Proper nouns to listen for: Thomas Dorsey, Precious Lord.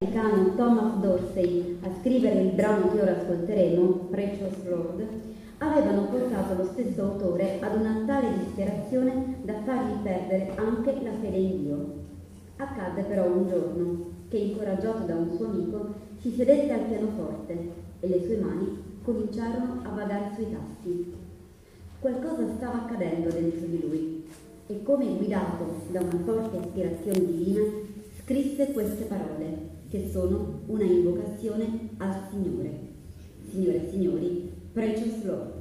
L'americano Thomas Dorsey a scrivere il brano che ora ascolteremo, Precious Lord, avevano portato lo stesso autore ad una tale disperazione da fargli perdere anche la fede in Dio. Accadde però un giorno che, incoraggiato da un suo amico, si sedette al pianoforte e le sue mani cominciarono a vagare sui tasti. Qualcosa stava accadendo dentro di lui e, come guidato da una forte ispirazione divina, scrisse queste parole, che sono una invocazione al Signore. Signore e signori, Precious Lord.